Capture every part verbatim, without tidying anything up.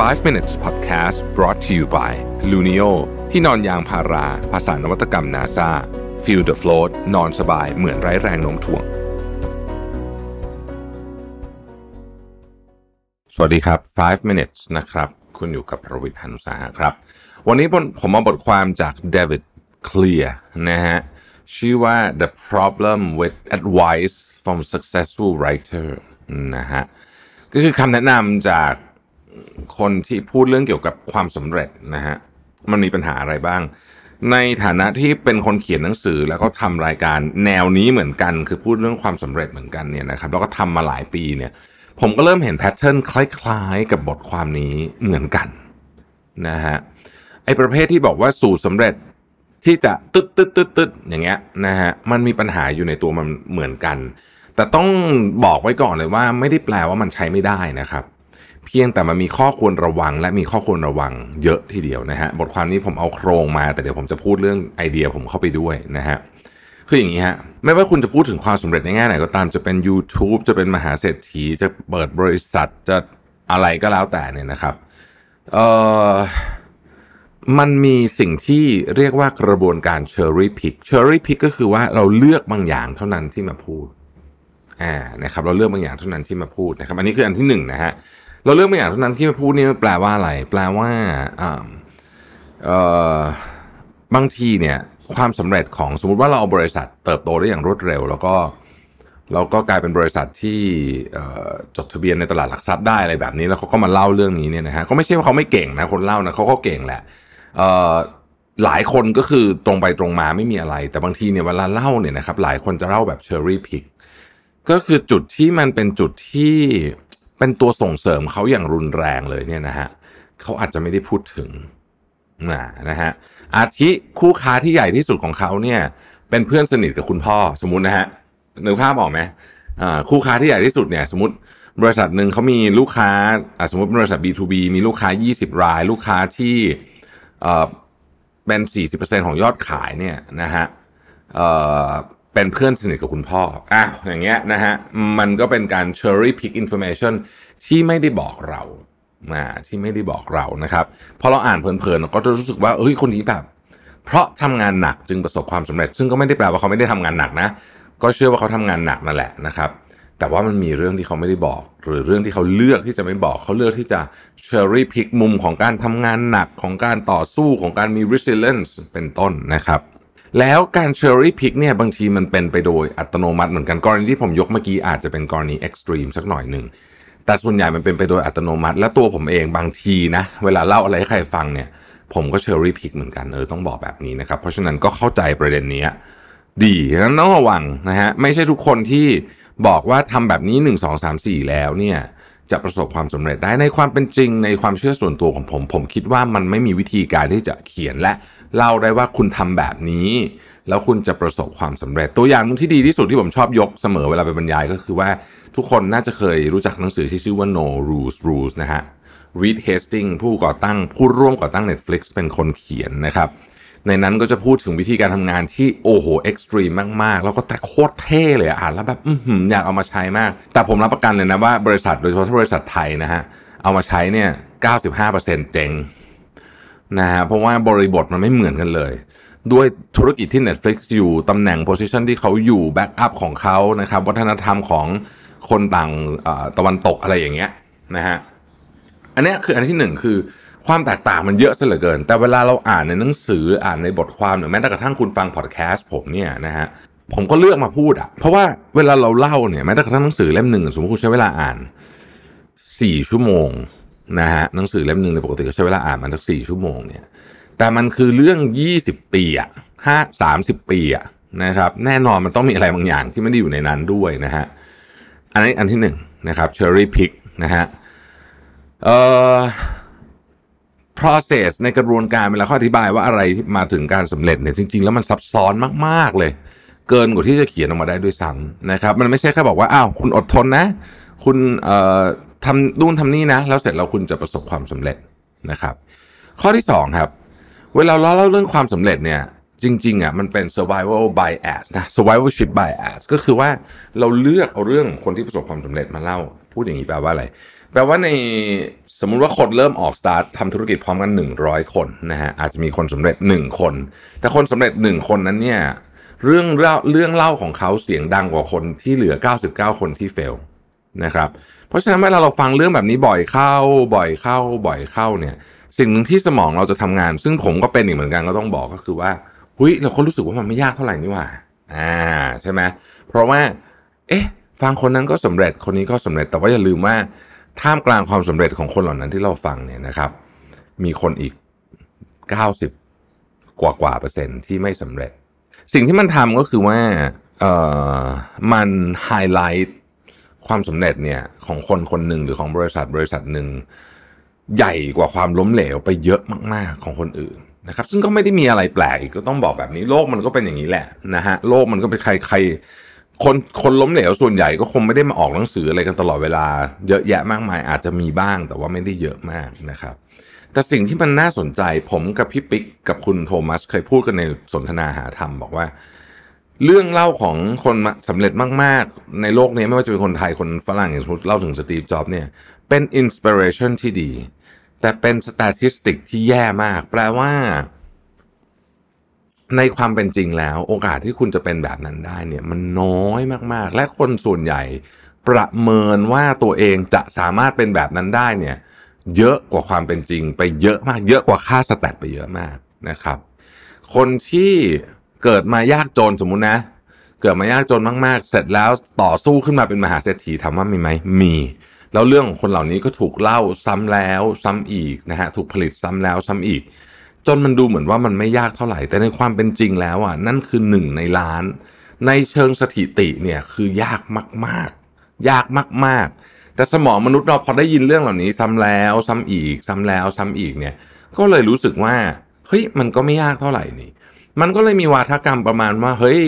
ไฟว์ minutes podcast brought to you by Lunio ที่นอนยางพาราภาษานวัตกรรม NASA Feel the float นอนสบายเหมือนไร้แรงโน้มถ่วงสวัสดีครับไฟว์ minutes นะครับคุณอยู่กับประวิทย์ หานุสาหะครับวันนี้ผมมาบทความจากเดวิดเคลียร์นะฮะชื่อว่า The Problem with Advice from Successful Writer นะฮะก็คือคำแนะนำจากคนที่พูดเรื่องเกี่ยวกับความสำเร็จนะฮะมันมีปัญหาอะไรบ้างในฐานะที่เป็นคนเขียนหนังสือแล้วก็ทำรายการแนวนี้เหมือนกันคือพูดเรื่องความสำเร็จเหมือนกันเนี่ยนะครับแล้วก็ทำมาหลายปีเนี่ยผมก็เริ่มเห็นแพทเทิร์นคล้ายๆกับบทความนี้เหมือนกันนะฮะไอ้ประเภทที่บอกว่าสู่สำเร็จที่จะตึ๊ดตึ๊ดตึ๊ดตึ๊ดอย่างเงี้ยนะฮะมันมีปัญหาอยู่ในตัวมันเหมือนกันแต่ต้องบอกไว้ก่อนเลยว่าไม่ได้แปลว่ามันใช้ไม่ได้นะครับเพียงแต่มันมีข้อควรระวังและมีข้อควรระวังเยอะทีเดียวนะฮะบทความนี้ผมเอาโครงมาแต่เดี๋ยวผมจะพูดเรื่องไอเดียผมเข้าไปด้วยนะฮะคืออย่างนี้ฮะไม่ว่าคุณจะพูดถึงความสำเร็จในแง่ไหนก็ตามจะเป็น YouTube จะเป็นมหาเศรษฐีจะเปิดบริษัทจะอะไรก็แล้วแต่เนี่ยนะครับเอ่อมันมีสิ่งที่เรียกว่ากระบวนการ Cherry Pick Cherry Pick ก็คือว่าเราเลือกบางอย่างเท่านั้นที่มาพูดอ่านะครับเราเลือกบางอย่างเท่านั้นที่มาพูดนะครับอันนี้คืออันที่หนึ่งนะฮะเราเลือกบางอย่างเท่านั้นที่มาพูดนี่แปลว่าอะไรแปลว่าอ่าเอ่อบางทีเนี่ยความสำเร็จของสมมุติว่าเราเอาบริษัทเติบโตได้อย่างรวดเร็วแล้วก็แล้วก็กลายเป็นบริษัทที่จดทะเบียนในตลาดหลักทรัพย์ได้อะไรแบบนี้แล้วเขาก็มาเล่าเรื่องนี้เนี่ยนะฮะก็ไม่ใช่ว่าเขาไม่เก่งนะคนเล่านะเขาก็เก่งแหละหลายคนก็คือตรงไปตรงมาไม่มีอะไรแต่บางทีเนี่ยเวลาเล่าเนี่ยนะครับหลายคนจะเล่าแบบเชอร์รี่พิกก็คือจุดที่มันเป็นจุดที่เป็นตัวส่งเสริมเขาอย่างรุนแรงเลยเนี่ยนะฮะเขาอาจจะไม่ได้พูดถึงนะฮะอาทิคู่ค้าที่ใหญ่ที่สุดของเขาเนี่ยเป็นเพื่อนสนิทกับคุณพ่อสมมุตินะฮะนึกภาพออกไหมคู่ค้าที่ใหญ่ที่สุดเนี่ยสมมุติบริษัทหนึ่งเขามีลูกค้าสมมุติบริษัท บี ทู บี มีลูกค้ายี่สิบรายลูกค้าที่เป็น สี่สิบเปอร์เซ็นต์ ของยอดขายเนี่ยนะฮะเป็นเพื่อนสนิทกับคุณพ่ออ้าวอย่างเงี้ยนะฮะมันก็เป็นการ cherry pick information ที่ไม่ได้บอกเรามาที่ไม่ได้บอกเรานะครับพอเราอ่านเพลินๆเราก็จะรู้สึกว่าเฮ้ยคนนี้แบบเพราะทำงานหนักจึงประสบความสำเร็จซึ่งก็ไม่ได้แปลว่าเขาไม่ได้ทำงานหนักนะก็เชื่อว่าเขาทำงานหนักนั่นแหละนะครับแต่ว่ามันมีเรื่องที่เขาไม่ได้บอกหรือเรื่องที่เขาเลือกที่จะไม่บอกเขาเลือกที่จะ cherry pick มุมของการทำงานหนักของการต่อสู้ของการมี resilience เป็นต้นนะครับแล้วการ cherry pick เนี่ยบางทีมันเป็นไปโดยอัตโนมัติเหมือนกันกรณีที่ผมยกเมื่อกี้อาจจะเป็นกรณี extreme สักหน่อยนึงแต่ส่วนใหญ่มันเป็นไปโดยอัตโนมัติและตัวผมเองบางทีนะเวลาเล่าอะไรให้ใครฟังเนี่ยผมก็เชอร์รี่พิกเหมือนกันเออต้องบอกแบบนี้นะครับเพราะฉะนั้นก็เข้าใจประเด็นนี้ดีนั้นต้องระวังนะฮะไม่ใช่ทุกคนที่บอกว่าทำแบบนี้หนึ่ง สอง สาม สี่แล้วเนี่ยจะประสบความสำเร็จได้ในความเป็นจริงในความเชื่อส่วนตัวของผมผมคิดว่ามันไม่มีวิธีการที่จะเขียนและเล่าได้ว่าคุณทำแบบนี้แล้วคุณจะประสบความสำเร็จตัวอย่างที่ดีที่สุดที่ผมชอบยกเสมอเวลาไปบรรยายก็คือว่าทุกคนน่าจะเคยรู้จักหนังสือที่ชื่อว่า No Rules Rules นะฮะ Reed Hastings ผู้ก่อตั้งผู้ร่วมก่อตั้ง Netflix เป็นคนเขียนนะครับในนั้นก็จะพูดถึงวิธีการทำงานที่โอ้โหเอ็กซ์ตรีมมากๆแล้วก็แต่โคตรเท่เลยอ่านแล้วแบบอื้อหืออยากเอามาใช้มากแต่ผมรับประกันเลยนะว่าบริษัทโดยเฉพาะบริษัทไทยนะฮะเอามาใช้เนี่ย เก้าสิบห้าเปอร์เซ็นต์ เจ๊งนะฮะเพราะว่าบริบทมันไม่เหมือนกันเลยด้วยธุรกิจที่ Netflix อยู่ตำแหน่ง position ที่เขาอยู่ back up ของเขานะครับวัฒนธรรมของคนต่างตะวันตกอะไรอย่างเงี้ยนะฮะอันนี้คืออันที่หนึ่งคือความแตกต่างมันเยอะซะเหลือเกินแต่เวลาเราอ่านในหนังสืออ่านในบทความหรือแม้แต่กระทั่งคุณฟังพอดแคสต์ผมเนี่ยนะฮะผมก็เลือกมาพูดอ่ะเพราะว่าเวลาเราเล่าเนี่ยแม้แต่กระทั่งหนังสือเล่มหนึ่งสมมติคุณใช้เวลาอ่านสี่ชั่วโมงนะฮะหนังสือเล่มหนึ่งในปกติก็ใช้เวลาอ่านมันสักสี่ชั่วโมงเนี่ยแต่มันคือเรื่องยี่สิบปีอ่ะห้า สามสิบปีอ่ะนะครับแน่นอนมันต้องมีอะไรบางอย่างที่ไม่ได้อยู่ในนั้นด้วยนะฮะอันนี้อันที่หนึ่งนะครับ Cherry Pick นะฮะเอ่อ process ในกระบวนการเวลาเขาอธิบายว่าอะไรมาถึงการสำเร็จเนี่ยจริงๆแล้วมันซับซ้อนมากๆเลยเกินกว่าที่จะเขียนออกมาได้ด้วยซ้ำนะครับมันไม่ใช่แค่บอกว่าอ้าวคุณอดทนนะคุณเอ่อทำนู่นทำนี่นะแล้วเสร็จแล้วคุณจะประสบความสำเร็จนะครับข้อที่สองครับเวลาเราเล่าเรื่องความสำเร็จเนี่ยจริงๆอ่ะมันเป็น survival bias นะ survivorship bias ก็คือว่าเราเลือกเอาเรื่องคนที่ประสบความสำเร็จมาเล่าพูดอย่างนี้แปลว่าอะไร แปลว่าในสมมุติว่าคนเริ่มออกสตาร์ททำธุรกิจพร้อมกันหนึ่งร้อยคนนะฮะอาจจะมีคนสำเร็จหนึ่งคนแต่คนสำเร็จหนึ่งคนนั้นเนี่ยเรื่องเล่าเรื่องเล่าของเขาเสียงดังกว่าคนที่เหลือเก้าสิบเก้าคนที่เฟลนะครับเพราะฉะนั้นเวลาเราฟังเรื่องแบบนี้บ่อยเข้าบ่อยเข้าบ่อยเข้าเนี่ยสิ่งนึงที่สมองเราจะทำงานซึ่งผมก็เป็นอีกเหมือนกันก็ต้องบอกก็คือว่าหุ้ยเราก็รู้สึกว่ามันไม่ยากเท่าไหร่นี่หว่าอ่าใช่ไหมเพราะว่าเอ๊ะฟังคนนั้นก็สำเร็จคนนี้ก็สำเร็จแต่ว่าอย่าลืมว่าท่ามกลางความสำเร็จของคนเหล่านั้นที่เราฟังเนี่ยนะครับมีคนอีกเก้าสิบกว่ากว่าเปอร์เซ็นต์ที่ไม่สำเร็จสิ่งที่มันทำก็คือว่าเอ่อมันไฮไลท์ความสำเร็จเนี่ยของคนคนหนึ่งหรือของบริษัทบริษัทหนึ่งใหญ่กว่าความล้มเหลวไปเยอะมากๆของคนอื่นนะครับซึ่งก็ไม่ได้มีอะไรแปลกก็ต้องบอกแบบนี้โลกมันก็เป็นอย่างนี้แหละนะฮะโลกมันก็เป็นใครใครคนคนล้มเหลวส่วนใหญ่ก็คงไม่ได้มาออกหนังสืออะไรกันตลอดเวลาเยอะแยะมากมายอาจจะมีบ้างแต่ว่าไม่ได้เยอะมากนะครับแต่สิ่งที่มันน่าสนใจผมกับพี่ปิ๊กกับคุณโทมัสเคยพูดกันในสนทนาหาธรรมบอกว่าเรื่องเล่าของคนสำเร็จมากๆในโลกนี้ไม่ว่าจะเป็นคนไทยคนฝรั่งอย่างสมมติเล่าถึงสตีฟจ็อบส์เนี่ยเป็นอินสปิเรชันที่ดีแต่เป็นสถิติที่แย่มากแปลว่าในความเป็นจริงแล้วโอกาสที่คุณจะเป็นแบบนั้นได้เนี่ยมันน้อยมากๆและคนส่วนใหญ่ประเมินว่าตัวเองจะสามารถเป็นแบบนั้นได้เนี่ยเยอะกว่าความเป็นจริงไปเยอะมากเยอะกว่าค่าสแตทไปเยอะมากนะครับคนที่เกิดมายากจนสมมุตินะเกิดมายากจนมากๆเสร็จแล้วต่อสู้ขึ้นมาเป็นมหาเศรษฐีถามว่ามีไหมมีแล้วเรื่องของคนเหล่านี้ก็ถูกเล่าซ้ำแล้วซ้ำอีกนะฮะถูกผลิตซ้ำแล้วซ้ำอีกจนมันดูเหมือนว่ามันไม่ยากเท่าไหร่แต่ในความเป็นจริงแล้วอ่ะนั่นคือหนึ่งในล้านในเชิงสถิติเนี่ยคือยากมากๆยากมากๆแต่สมองมนุษย์เราพอได้ยินเรื่องเหล่านี้ซ้ำแล้วซ้ำอีกซ้ำแล้วซ้ำอีกเนี่ยก็เลยรู้สึกว่าเฮ้ยมันก็ไม่ยากเท่าไหร่นี่มันก็เลยมีวาทกรรมประมาณว่าเฮ้ย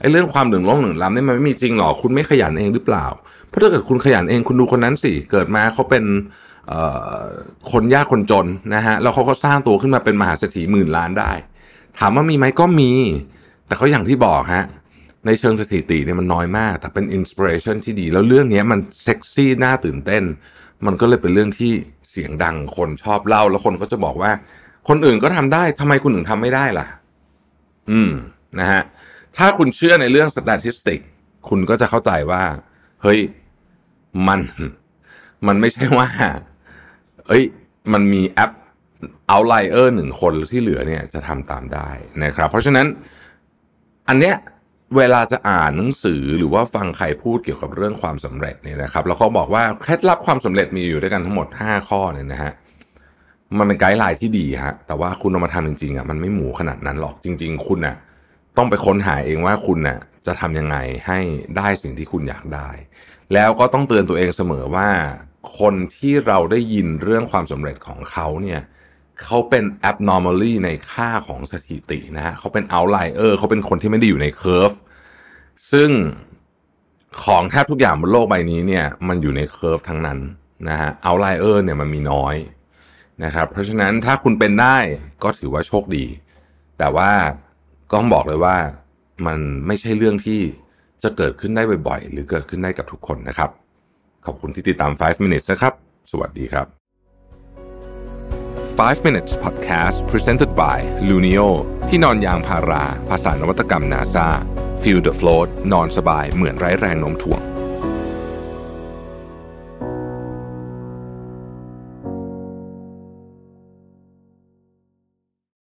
ไอ้เรื่องความเหลื่อมล้ำเหลื่อมล้ำนี่มันไม่มีจริงหรอกคุณไม่ขยันเองหรือเปล่าเพราะถ้าเกิดคุณขยันเองคุณดูคนนั้นสิเกิดมาเขาเป็นคนยากคนจนนะฮะแล้วเขาก็สร้างตัวขึ้นมาเป็นมหาเศรษฐีหมื่นล้านได้ถามว่ามีไหมก็มีแต่เขาอย่างที่บอกฮะในเชิงสถิติเนี่ยมันน้อยมากแต่เป็นอินสปิเรชันที่ดีแล้วเรื่องนี้มันเซ็กซี่น่าตื่นเต้นมันก็เลยเป็นเรื่องที่เสียงดังคนชอบเล่าแล้วคนก็จะบอกว่าคนอื่นก็ทำได้ทำไมคุณถึงทำไม่ได้ล่ะอืมนะฮะถ้าคุณเชื่อในเรื่องสถิติคุณก็จะเข้าใจว่าเฮ้ยมันมันไม่ใช่ว่าเอ้ยมันมีแอปเอาไลเออร์หนึ่งคนที่เหลือเนี่ยจะทำตามได้นะครับเพราะฉะนั้นอันเนี้ยเวลาจะอ่านหนังสือหรือว่าฟังใครพูดเกี่ยวกับเรื่องความสำเร็จเนี่ยนะครับแล้วเขาบอกว่าเคล็ดลับความสำเร็จมีอยู่ด้วยกันทั้งหมดห้าข้อเนี่ยนะฮะมันเป็นไกด์ไลน์ที่ดีฮะแต่ว่าคุณเอามาทำจริงๆอ่ะมันไม่หมูขนาดนั้นหรอกจริงๆคุณน่ะต้องไปค้นหาเองว่าคุณน่ะจะทำยังไงให้ได้สิ่งที่คุณอยากได้แล้วก็ต้องเตือนตัวเองเสมอว่าคนที่เราได้ยินเรื่องความสำเร็จของเขาเนี่ยเขาเป็น abnormally ในค่าของสถิตินะฮะเขาเป็น outlier เขาเป็นคนที่ไม่ได้อยู่ใน curve ซึ่งของแทบทุกอย่างบนโลกใบนี้เนี่ยมันอยู่ใน curve ทั้งนั้นนะฮะ outlier เนี่ยมันมีน้อยนะครับเพราะฉะนั้นถ้าคุณเป็นได้ก็ถือว่าโชคดีแต่ว่าต้องบอกเลยว่ามันไม่ใช่เรื่องที่จะเกิดขึ้นได้บ่อยๆหรือเกิดขึ้นได้กับทุกคนนะครับขอบคุณที่ติดตาม ไฟว์ Minutes นะครับสวัสดีครับ ไฟว์ Minutes Podcast Presented by Lunio ที่นอนยางพาราภาษานวัตกรรม NASA Feel the Float นอนสบายเหมือนไร้แรงโน้มถ่วง